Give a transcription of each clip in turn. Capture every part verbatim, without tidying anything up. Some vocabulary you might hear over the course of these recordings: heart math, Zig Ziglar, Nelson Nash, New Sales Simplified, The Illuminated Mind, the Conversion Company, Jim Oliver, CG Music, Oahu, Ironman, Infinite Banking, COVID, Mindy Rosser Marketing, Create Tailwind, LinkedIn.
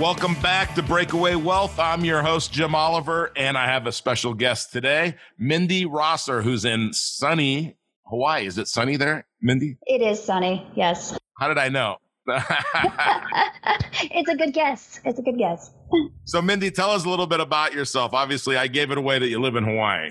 Welcome back to Breakaway Wealth. I'm your host, Jim Oliver, and I have a special guest today, Mindy Rosser, who's in sunny Hawaii. Is it sunny there, Mindy? It is sunny, yes. How did I know? It's a good guess. It's a good guess. So, Mindy, tell us a little bit about yourself. Obviously, I gave it away that you live in Hawaii.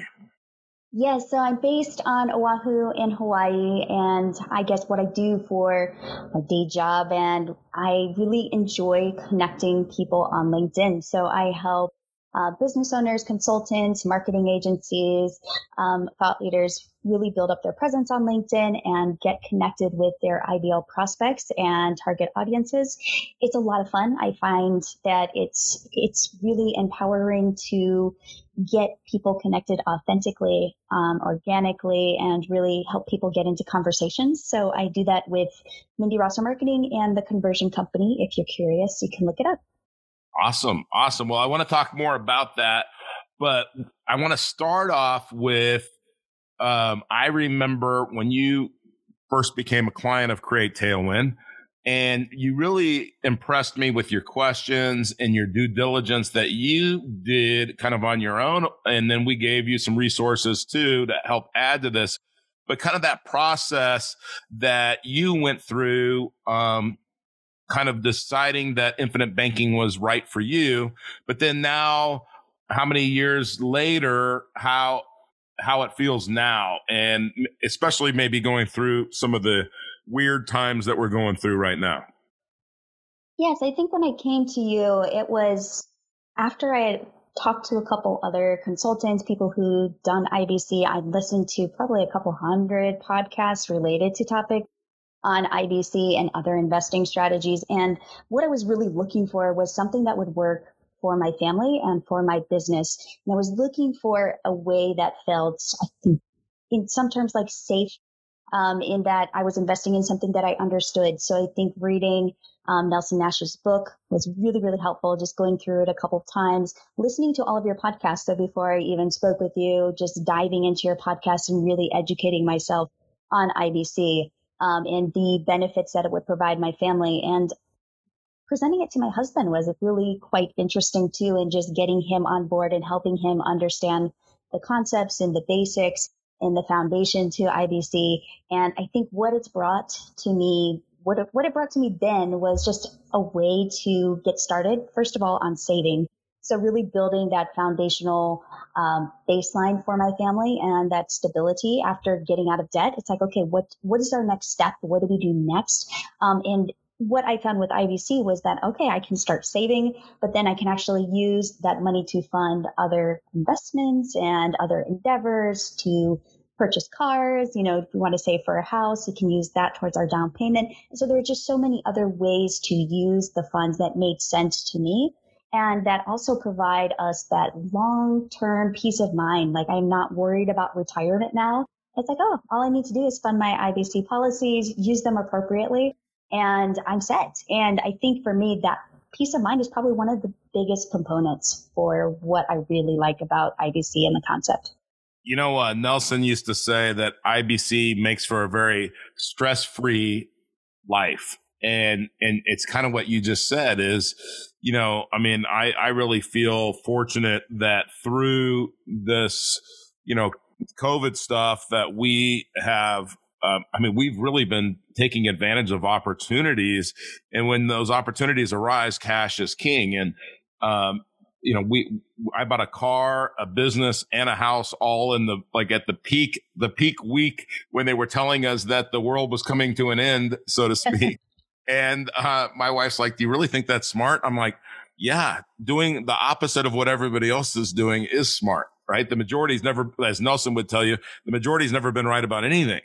Yes, so I'm based on Oahu in Hawaii, and I guess what I do for my day job, and I really enjoy connecting people on LinkedIn. So I help uh, business owners, consultants, marketing agencies, um, thought leaders really build up their presence on LinkedIn and get connected with their ideal prospects and target audiences. It's a lot of fun. I find that it's it's really empowering to get people connected authentically, um, organically, and really help people get into conversations. So I do that with Mindy Rosser Marketing and The Conversion Company. If you're curious, you can look it up. Awesome. Awesome. Well, I want to talk more about that, but I want to start off with, um, I remember when you first became a client of Create Tailwind, and you really impressed me with your questions and your due diligence that you did kind of on your own. And then we gave you some resources too to help add to this, but kind of that process that you went through, um, kind of deciding that infinite banking was right for you. But then now, how many years later, how, how it feels now, and especially maybe going through some of the weird times that we're going through right now. Yes, I think when I came to you, it was after I had talked to a couple other consultants, people who'd done I B C. I'd listened to probably a couple hundred podcasts related to topics on I B C and other investing strategies. And what I was really looking for was something that would work for my family and for my business. And I was looking for a way that felt, I think, in some terms, like safe, Um, in that I was investing in something that I understood. So I think reading um, Nelson Nash's book was really, really helpful, just going through it a couple of times, listening to all of your podcasts. So before I even spoke with you, just diving into your podcast and really educating myself on I B C um, and the benefits that it would provide my family. And presenting it to my husband was really quite interesting too, and just getting him on board and helping him understand the concepts and the basics in the foundation to I B C. And I think what it's brought to me, what it, what it brought to me then was just a way to get started, first of all, on saving. So really building that foundational um, baseline for my family and that stability after getting out of debt. It's like, okay, what what is our next step? What do we do next? Um, and what I found with I B C was that, okay, I can start saving, but then I can actually use that money to fund other investments and other endeavors, to purchase cars. You know, if you want to save for a house, you can use that towards our down payment. And so there are just so many other ways to use the funds that made sense to me, and that also provide us that long-term peace of mind. Like, I'm not worried about retirement now. It's like, oh, all I need to do is fund my I B C policies, use them appropriately, and I'm set. And I think for me, that peace of mind is probably one of the biggest components for what I really like about I B C and the concept. You know, uh, Nelson used to say that I B C makes for a very stress-free life. And and it's kind of what you just said is, you know, I mean, I, I really feel fortunate that through this, you know, COVID stuff that we have, Um, I mean, we've really been taking advantage of opportunities, and when those opportunities arise, cash is king. And, um, you know, we, I bought a car, a business, and a house all in the, like at the peak, the peak week when they were telling us that the world was coming to an end, so to speak. And, uh, my wife's like, do you really think that's smart? I'm like, yeah, doing the opposite of what everybody else is doing is smart, right? The majority's never, as Nelson would tell you, the majority's never been right about anything.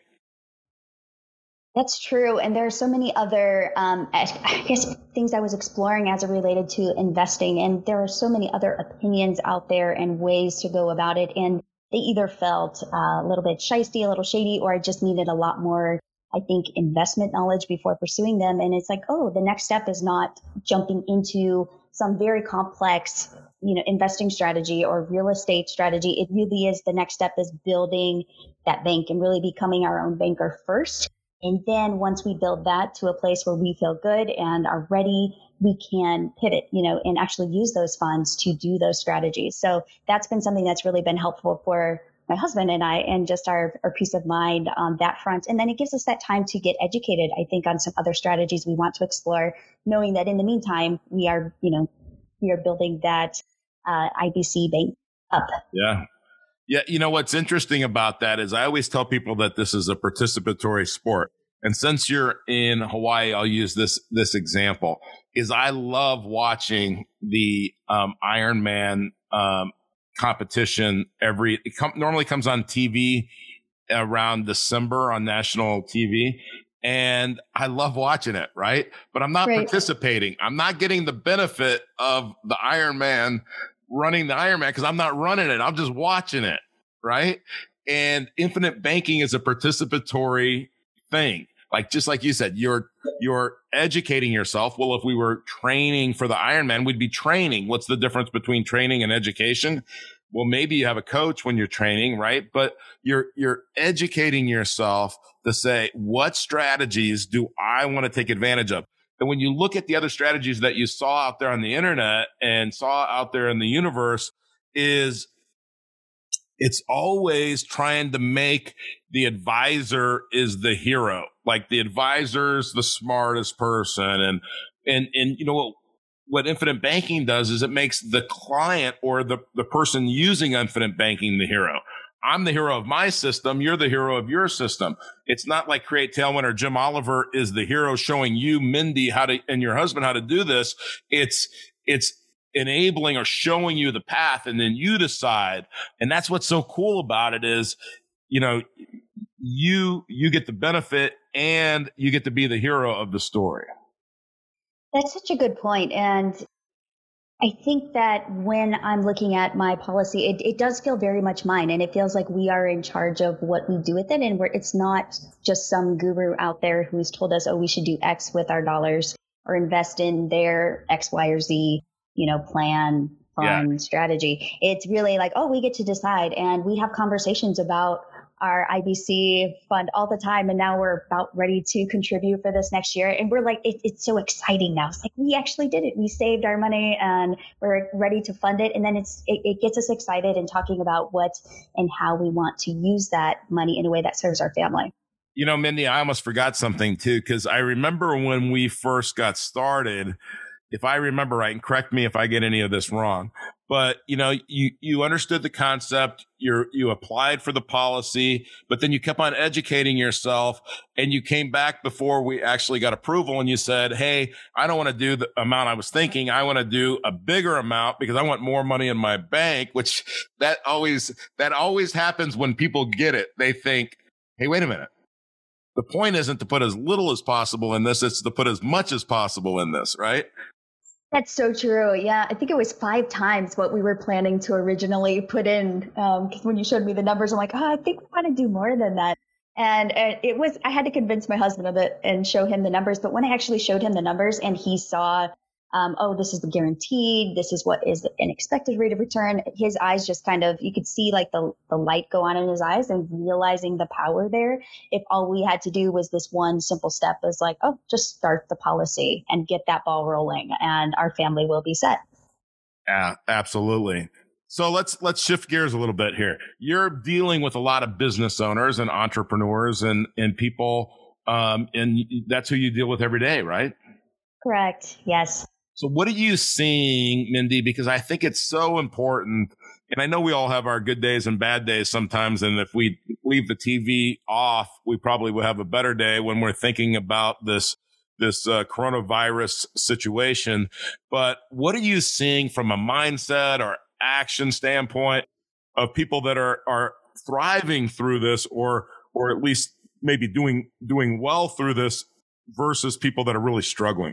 That's true. And there are so many other, um, I guess, things I was exploring as it related to investing. And there are so many other opinions out there and ways to go about it. And they either felt uh, a little bit shysty, a little shady, or I just needed a lot more, I think, investment knowledge before pursuing them. And it's like, oh, the next step is not jumping into some very complex, you know, investing strategy or real estate strategy. It really is, the next step is building that bank and really becoming our own banker first. And then once we build that to a place where we feel good and are ready, we can pivot, you know, and actually use those funds to do those strategies. So that's been something that's really been helpful for my husband and I, and just our, our peace of mind on that front. And then it gives us that time to get educated, I think, on some other strategies we want to explore, knowing that in the meantime, we are, you know, we are building that uh, I B C bank up. Yeah. Yeah. You know, what's interesting about that is I always tell people that this is a participatory sport. And since you're in Hawaii, I'll use this, this example is I love watching the um, Ironman um, competition. Every, it com- normally comes on T V around December on national T V. And I love watching it, right? But I'm not right. participating. I'm not getting the benefit of the Ironman, running the Ironman, because I'm not running it. I'm just watching it, right? And infinite banking is a participatory thing. Like, just like you said, you're, you're educating yourself. Well, if we were training for the Ironman, we'd be training. What's the difference between training and education? Well, maybe you have a coach when you're training, right? But you're, you're educating yourself to say, what strategies do I want to take advantage of? And when you look at the other strategies that you saw out there on the internet and saw out there in the universe, is it's always trying to make the advisor is the hero, like the advisor's the smartest person. And, and, and, you know, what, what infinite banking does is it makes the client or the, the person using infinite banking the hero. I'm the hero of my system. You're the hero of your system. It's not like Create Tailwind or Jim Oliver is the hero showing you, Mindy, how to, and your husband how to do this. It's, it's enabling or showing you the path, and then you decide. And that's what's so cool about it is, you know, you, you get the benefit and you get to be the hero of the story. That's such a good point. And I think that when I'm looking at my policy, it, it does feel very much mine. And it feels like we are in charge of what we do with it. And we're, it's not just some guru out there who's told us, oh, we should do X with our dollars or invest in their X, Y, or Z, you know, plan, fund, yeah. strategy. It's really like, oh, we get to decide. And we have conversations about our I B C fund all the time. And now we're about ready to contribute for this next year. And we're like, it, it's so exciting now. It's like, we actually did it. We saved our money and we're ready to fund it. And then it's, it, it gets us excited and talking about what and how we want to use that money in a way that serves our family. You know, Mindy, I almost forgot something too, because I remember when we first got started, if I remember right, and correct me if I get any of this wrong, but you know, you, you understood the concept, you you applied for the policy, but then you kept on educating yourself and you came back before we actually got approval and you said, hey, I don't want to do the amount I was thinking. I want to do a bigger amount because I want more money in my bank, which that always, that always happens when people get it. They think, hey, wait a minute. The point isn't to put as little as possible in this. It's to put as much as possible in this, right? That's so true. Yeah. I think it was five times what we were planning to originally put in. Um, cause when you showed me the numbers, I'm like, oh, I think we want to do more than that. And it was, I had to convince my husband of it and show him the numbers. But when I actually showed him the numbers and he saw, um, oh, this is the guaranteed, this is what is an expected rate of return. His eyes just kind of, you could see like the, the light go on in his eyes and realizing the power there. If all we had to do was this one simple step is like, oh, just start the policy and get that ball rolling and our family will be set. Yeah, absolutely. So let's, let's shift gears a little bit here. You're dealing with a lot of business owners and entrepreneurs and, and people. Um, and that's who you deal with every day, right? Correct. Yes. So what are you seeing, Mindy? Because I think it's so important. And I know we all have our good days and bad days sometimes. And if we leave the T V off, we probably will have a better day when we're thinking about this, this uh, coronavirus situation. But what are you seeing from a mindset or action standpoint of people that are, are thriving through this or, or at least maybe doing, doing well through this versus people that are really struggling?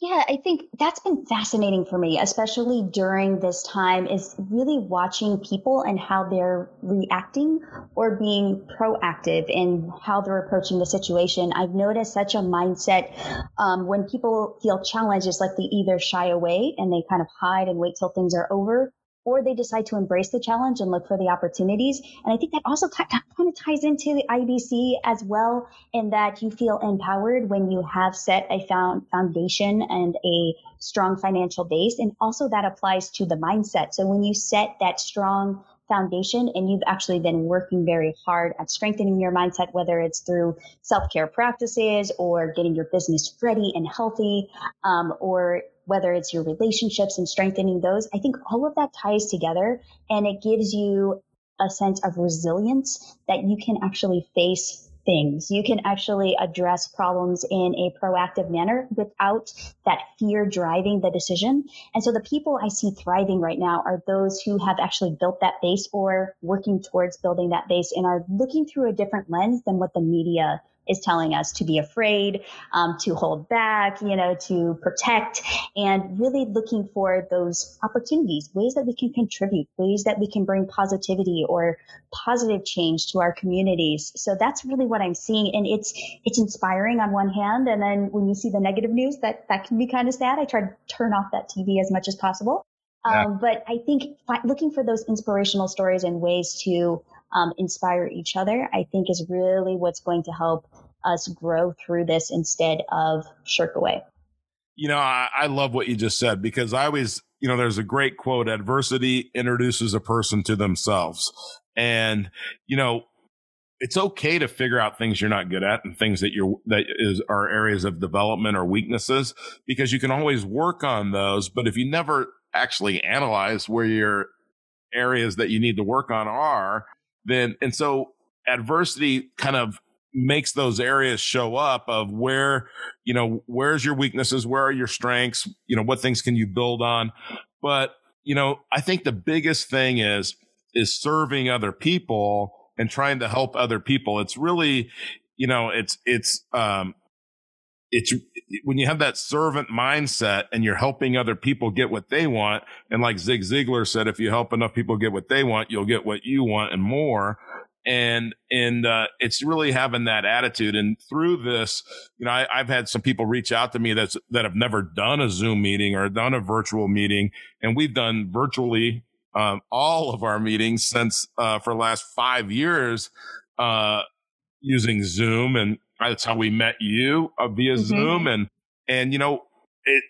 Yeah, I think that's been fascinating for me, especially during this time, is really watching people and how they're reacting or being proactive in how they're approaching the situation. I've noticed such a mindset um, when people feel challenged, it's like they either shy away and they kind of hide and wait till things are over, or they decide to embrace the challenge and look for the opportunities. And I think that also t- that kind of ties into the I B C as well, in that you feel empowered when you have set a found foundation and a strong financial base. And also that applies to the mindset. So when you set that strong foundation and you've actually been working very hard at strengthening your mindset, whether it's through self-care practices or getting your business ready and healthy, um, or whether it's your relationships and strengthening those, I think all of that ties together, and it gives you a sense of resilience that you can actually face things. You can actually address problems in a proactive manner without that fear driving the decision. And so the people I see thriving right now are those who have actually built that base or working towards building that base and are looking through a different lens than what the media is telling us to be afraid, um, to hold back, you know, to protect, and really looking for those opportunities, ways that we can contribute, ways that we can bring positivity or positive change to our communities. So that's really what I'm seeing. And it's, it's inspiring on one hand. And then when you see the negative news, that, that can be kind of sad. I try to turn off that T V as much as possible. Yeah. Um, but I think fi- looking for those inspirational stories and ways to Um, inspire each other, I think, is really what's going to help us grow through this instead of shirk away. You know, I, I love what you just said, because I always, you know, there's a great quote, adversity introduces a person to themselves. And, you know, it's okay to figure out things you're not good at and things that you're, that is, are areas of development or weaknesses, because you can always work on those. But if you never actually analyze where your areas that you need to work on are, Then and so adversity kind of makes those areas show up of where, you know, where's your weaknesses, where are your strengths, you know, what things can you build on. But, you know, I think the biggest thing is is serving other people and trying to help other people. It's really, you know, it's it's um it's when you have that servant mindset and you're helping other people get what they want. And like Zig Ziglar said, if you help enough people get what they want, you'll get what you want and more. And, and, uh, it's really having that attitude. And through this, you know, I, I've had some people reach out to me that's, that have never done a Zoom meeting or done a virtual meeting. And we've done virtually, um, all of our meetings since, uh, for the last five years, uh, using Zoom, and that's how we met you uh, via mm-hmm. Zoom. And, and, you know, it,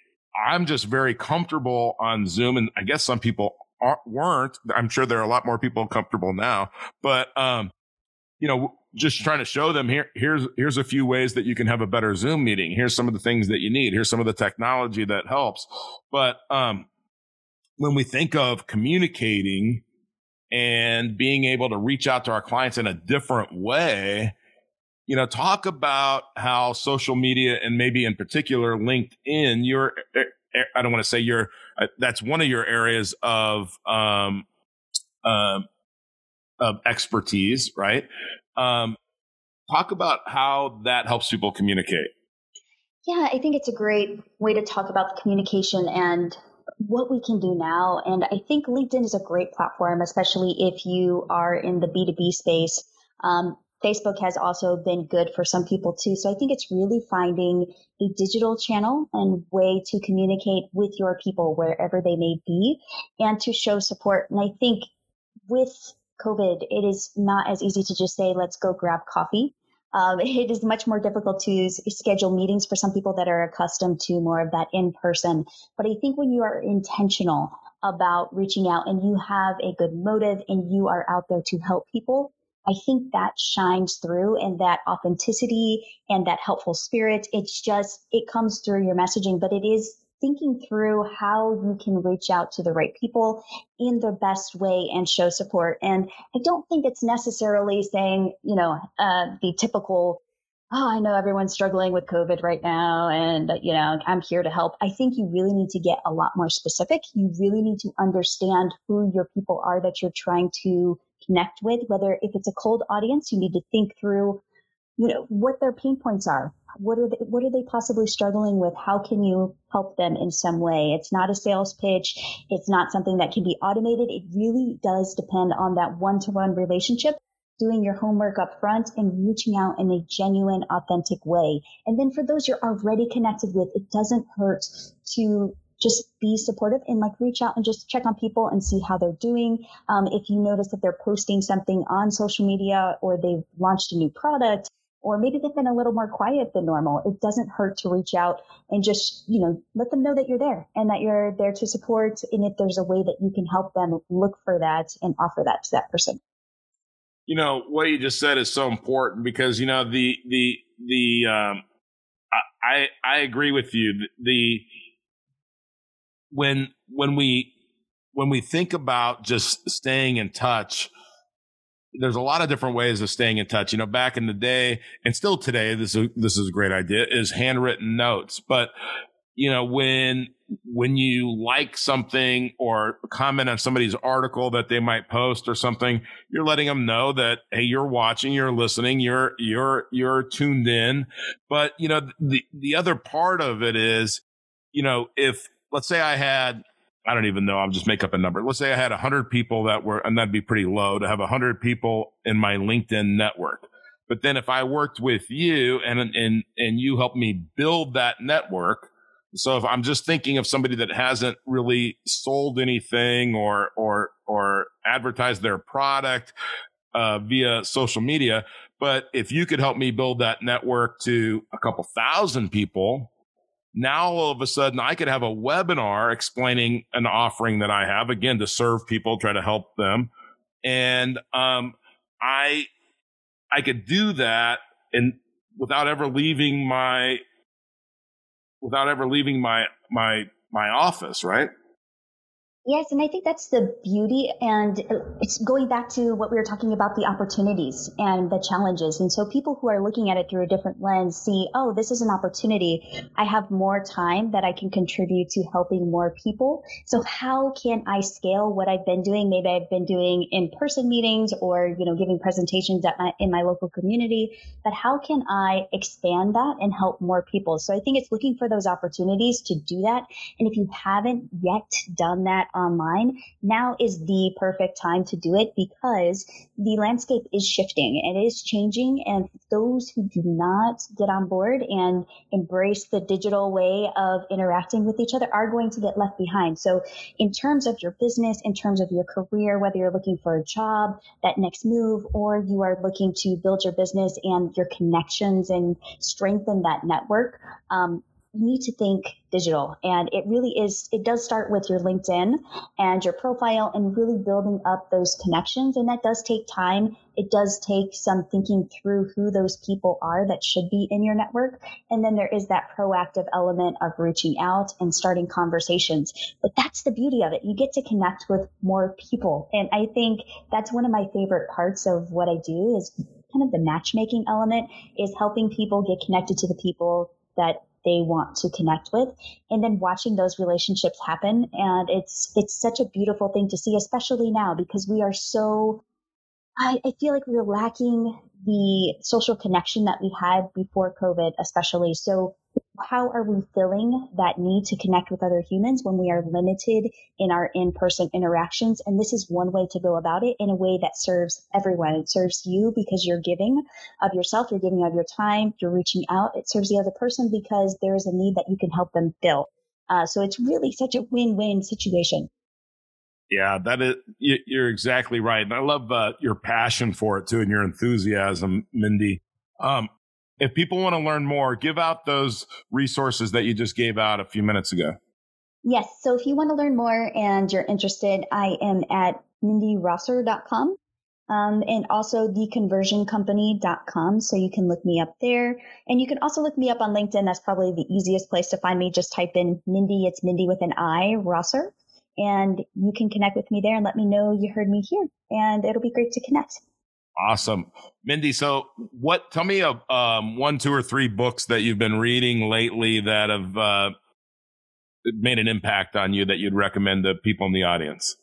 I'm just very comfortable on Zoom. And I guess some people aren't, weren't, I'm sure there are a lot more people comfortable now, but, um, you know, just trying to show them here, here's, here's a few ways that you can have a better Zoom meeting. Here's some of the things that you need. Here's some of the technology that helps. But, um, when we think of communicating and being able to reach out to our clients in a different way, you know, talk about how social media, and maybe in particular LinkedIn, your, I don't want to say your, that's one of your areas of, um, uh, of expertise, right? Um, talk about how that helps people communicate. Yeah, I think it's a great way to talk about the communication and what we can do now. And I think LinkedIn is a great platform, especially if you are in the B two B space. Um, Facebook has also been good for some people too. So I think it's really finding a digital channel and way to communicate with your people wherever they may be, and to show support. And I think with COVID, it is not as easy to just say, let's go grab coffee. Um, it is much more difficult to schedule meetings for some people that are accustomed to more of that in person. But I think when you are intentional about reaching out and you have a good motive and you are out there to help people, I think that shines through, and that authenticity and that helpful spirit, it's just, it comes through your messaging, but it is thinking through how you can reach out to the right people in the best way and show support. And I don't think it's necessarily saying, you know, uh, the typical, oh, I know everyone's struggling with COVID right now, and, you know, I'm here to help. I think you really need to get a lot more specific. You really need to understand who your people are that you're trying to connect with, whether if it's a cold audience, you need to think through you know, what their pain points are. What are they, what are they possibly struggling with? How can you help them in some way? It's not a sales pitch. It's not something that can be automated. It really does depend on that one-to-one relationship, doing your homework up front and reaching out in a genuine, authentic way. And then for those you're already connected with, it doesn't hurt to just be supportive and like reach out and just check on people and see how they're doing. Um, if you notice that they're posting something on social media or they've launched a new product, or maybe they've been a little more quiet than normal, it doesn't hurt to reach out and just, you know, let them know that you're there and that you're there to support. And if there's a way that you can help them, look for that and offer that to that person. You know, what you just said is so important because, you know, the, the, the, um, I, I agree with you. The, the when, when we, when we think about just staying in touch, there's a lot of different ways of staying in touch. You know, back in the day and still today, this is, this is a great idea, is handwritten notes. But, you know, when, when you like something or comment on somebody's article that they might post or something, you're letting them know that, hey, you're watching, you're listening, you're, you're, you're tuned in. But, you know, the, the other part of it is, you know, if let's say I had, I don't even know. I'll just make up a number. Let's say I had one hundred people that were, and that'd be pretty low to have one hundred people in my LinkedIn network. But then if I worked with you and, and, and you helped me build that network. So if I'm just thinking of somebody that hasn't really sold anything or, or, or advertised their product, uh, via social media. But if you could help me build that network to a couple thousand people, now all of a sudden I could have a webinar explaining an offering that I have, again, to serve people, try to help them. And, um, I, I could do that and without ever leaving my, without ever leaving my, my, my office. Right. Yes. And I think that's the beauty. And it's going back to what we were talking about, the opportunities and the challenges. And so people who are looking at it through a different lens see, oh, this is an opportunity. I have more time that I can contribute to helping more people. So how can I scale what I've been doing? Maybe I've been doing in-person meetings or, you know, giving presentations at my, in my local community, but how can I expand that and help more people? So I think it's looking for those opportunities to do that. And if you haven't yet done that online, now is the perfect time to do it because the landscape is shifting and it is changing. And those who do not get on board and embrace the digital way of interacting with each other are going to get left behind. So in terms of your business, in terms of your career, whether you're looking for a job, that next move, or you are looking to build your business and your connections and strengthen that network, um, you need to think digital. And it really is, it does start with your LinkedIn and your profile and really building up those connections. And that does take time. It does take some thinking through who those people are that should be in your network. And then there is that proactive element of reaching out and starting conversations. But that's the beauty of it. You get to connect with more people. And I think that's one of my favorite parts of what I do is kind of the matchmaking element is helping people get connected to the people that they want to connect with, and then watching those relationships happen. And it's, it's such a beautiful thing to see, especially now, because we are so, I, I feel like we're lacking the social connection that we had before COVID, especially. So how are we filling that need to connect with other humans when we are limited in our in-person interactions? And this is one way to go about it in a way that serves everyone. It serves you because you're giving of yourself, you're giving of your time, you're reaching out. It serves the other person because there is a need that you can help them fill. Uh, so it's really such a win-win situation. Yeah, that is, you're exactly right. And I love uh, your passion for it too and your enthusiasm, Mindy. Um, If people want to learn more, give out those resources that you just gave out a few minutes ago. Yes. So if you want to learn more and you're interested, I am at mindy rosser dot com um, and also the conversion company dot com. So you can look me up there. And you can also look me up on LinkedIn. That's probably the easiest place to find me. Just type in Mindy. It's Mindy with an I, Rosser. And you can connect with me there and let me know you heard me here. And it'll be great to connect. Awesome. Mindy, so what, tell me of um, one, two, or three books that you've been reading lately that have uh, made an impact on you that you'd recommend to people in the audience.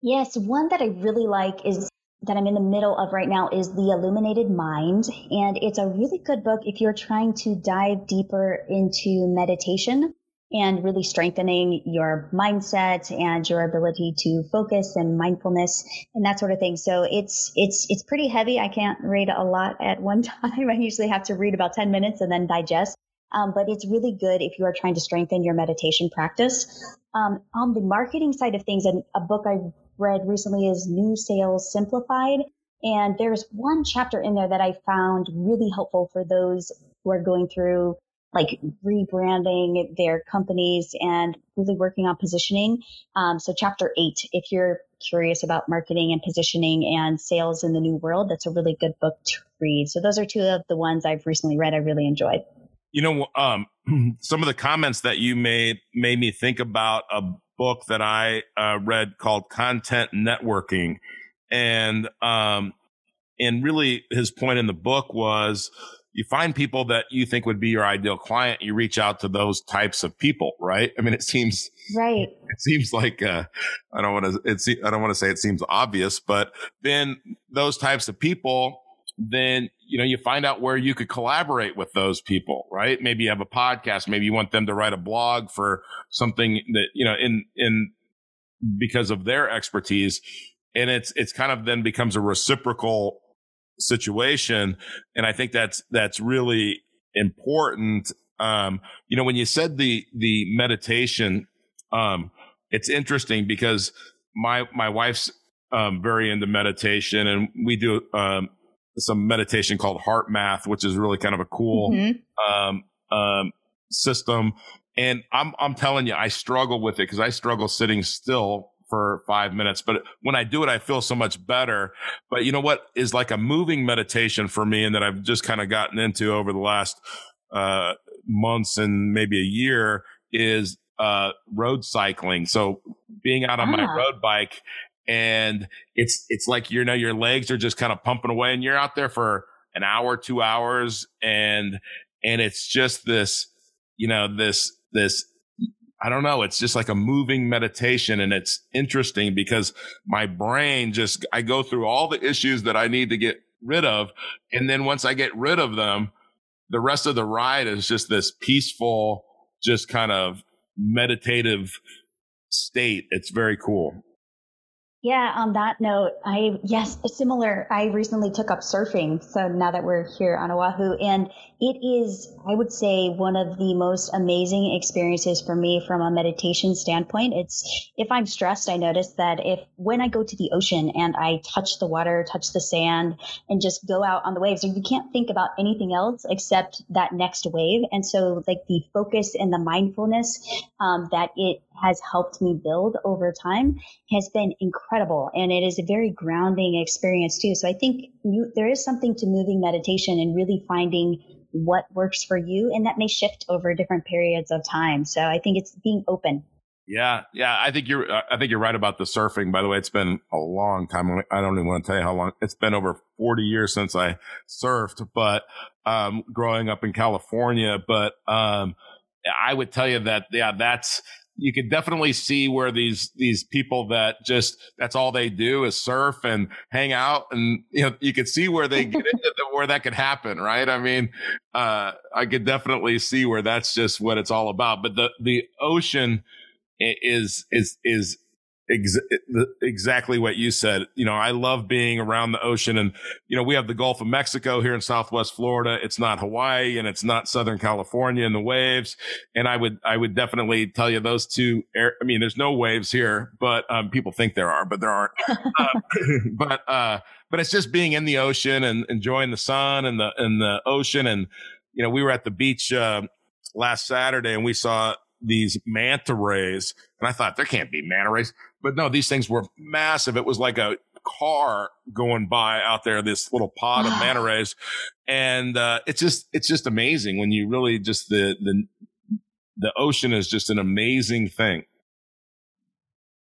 Yes. One that I really like is that I'm in the middle of right now is The Illuminated Mind. And it's a really good book if you're trying to dive deeper into meditation and really strengthening your mindset and your ability to focus and mindfulness and that sort of thing. So it's, it's, it's pretty heavy. I can't read a lot at one time. I usually have to read about ten minutes and then digest. Um, but it's really good if you are trying to strengthen your meditation practice. Um, on the marketing side of things, and a book I've read recently is New Sales Simplified. And there's one chapter in there that I found really helpful for those who are going through like rebranding their companies and really working on positioning. Um, so chapter eight, if you're curious about marketing and positioning and sales in the new world, that's a really good book to read. So those are two of the ones I've recently read. I really enjoyed. You know, um, some of the comments that you made made me think about a book that I uh, read called Content Networking. And, um, and really his point in the book was, you find people that you think would be your ideal client. You reach out to those types of people, right? I mean, it seems right. It seems like uh, I don't want to. It's I don't want to say it seems obvious, but then those types of people, then you know, you find out where you could collaborate with those people, right? Maybe you have a podcast. Maybe you want them to write a blog for something that you know in in because of their expertise, and it's it's kind of then becomes a reciprocal situation. And I think that's, that's really important. Um, you know, when you said the, the meditation, um, it's interesting because my, my wife's, um, very into meditation, and we do, um, some meditation called heart math, which is really kind of a cool, mm-hmm. um, um, system. And I'm, I'm telling you, I struggle with it, 'cause I struggle sitting still for five minutes. But when I do it, I feel so much better. But you know what is like a moving meditation for me, and that I've just kind of gotten into over the last uh, months and maybe a year, is uh, road cycling. So being out on ah. my road bike, and it's it's like, you know, your legs are just kind of pumping away, and you're out there for an hour, two hours. And, and it's just this, you know, this, this, I don't know. It's just like a moving meditation. And it's interesting because my brain just, I go through all the issues that I need to get rid of. And then once I get rid of them, the rest of the ride is just this peaceful, just kind of meditative state. It's very cool. Yeah. On that note, I, yes, it's similar. I recently took up surfing. So now that we're here on Oahu, and it is, I would say, one of the most amazing experiences for me from a meditation standpoint. It's, if I'm stressed, I notice that if, when I go to the ocean and I touch the water, touch the sand, and just go out on the waves, you can't think about anything else except that next wave. And so like the focus and the mindfulness, um, that it has helped me build over time has been incredible. And it is a very grounding experience too. So I think you, there is something to moving meditation and really finding what works for you. And that may shift over different periods of time. So I think it's being open. Yeah. Yeah. I think you're, I think you're right about the surfing. By the way, it's been a long time. I don't even want to tell you how long. It's been over forty years since I surfed, but, um, growing up in California, but, um, I would tell you that, yeah, that's, you can definitely see where these, these people that just, that's all they do is surf and hang out. And, you know, you could see where they get into the, where that could happen. Right. I mean, uh, I could definitely see where that's just what it's all about. But the, the ocean is, is, is ex- exactly what you said. You know, I love being around the ocean, and, you know, we have the Gulf of Mexico here in Southwest Florida. It's not Hawaii, and it's not Southern California and the waves. And I would, I would definitely tell you those two air, I mean, there's no waves here, but, um, people think there are, but there aren't. uh, but, uh, but it's just being in the ocean and enjoying the sun and the, and the ocean. And, you know, we were at the beach, uh, last Saturday, and we saw these manta rays, and I thought, there can't be manta rays, but no, these things were massive. It was like a car going by out there, this little pod wow. of manta rays. And, uh, it's just, it's just amazing when you really just the, the, the ocean is just an amazing thing.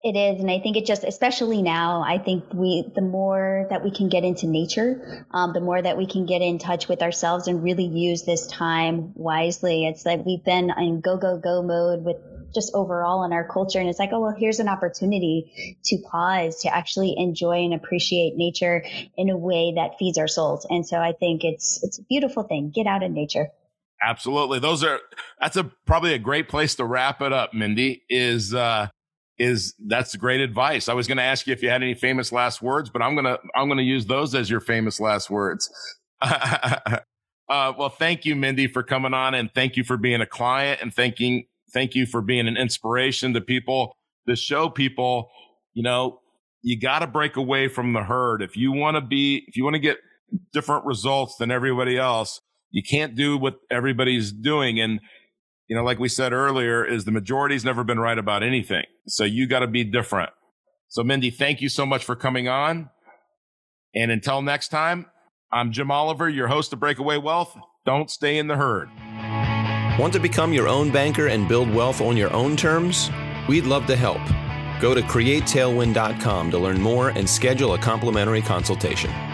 It is. And I think it just, especially now, I think we, the more that we can get into nature, um, the more that we can get in touch with ourselves and really use this time wisely. It's like we've been in go, go, go mode with just overall in our culture. And it's like, oh, well, here's an opportunity to pause, to actually enjoy and appreciate nature in a way that feeds our souls. And so I think it's, it's a beautiful thing. Get out in nature. Absolutely. Those are, that's a, probably a great place to wrap it up, Mindy, is, uh, is that's great advice. I was going to ask you if you had any famous last words, but I'm going to, I'm going to use those as your famous last words. uh, well, thank you, Mindy, for coming on, and thank you for being a client, and thanking, thank you for being an inspiration to people, to show people, you know, you got to break away from the herd. If you want to be, if you want to get different results than everybody else, you can't do what everybody's doing. And, you know, like we said earlier, is the majority's never been right about anything. So you got to be different. So Mindy, thank you so much for coming on. And until next time, I'm Jim Oliver, your host of Breakaway Wealth. Don't stay in the herd. Want to become your own banker and build wealth on your own terms? We'd love to help. Go to create tailwind dot com to learn more and schedule a complimentary consultation.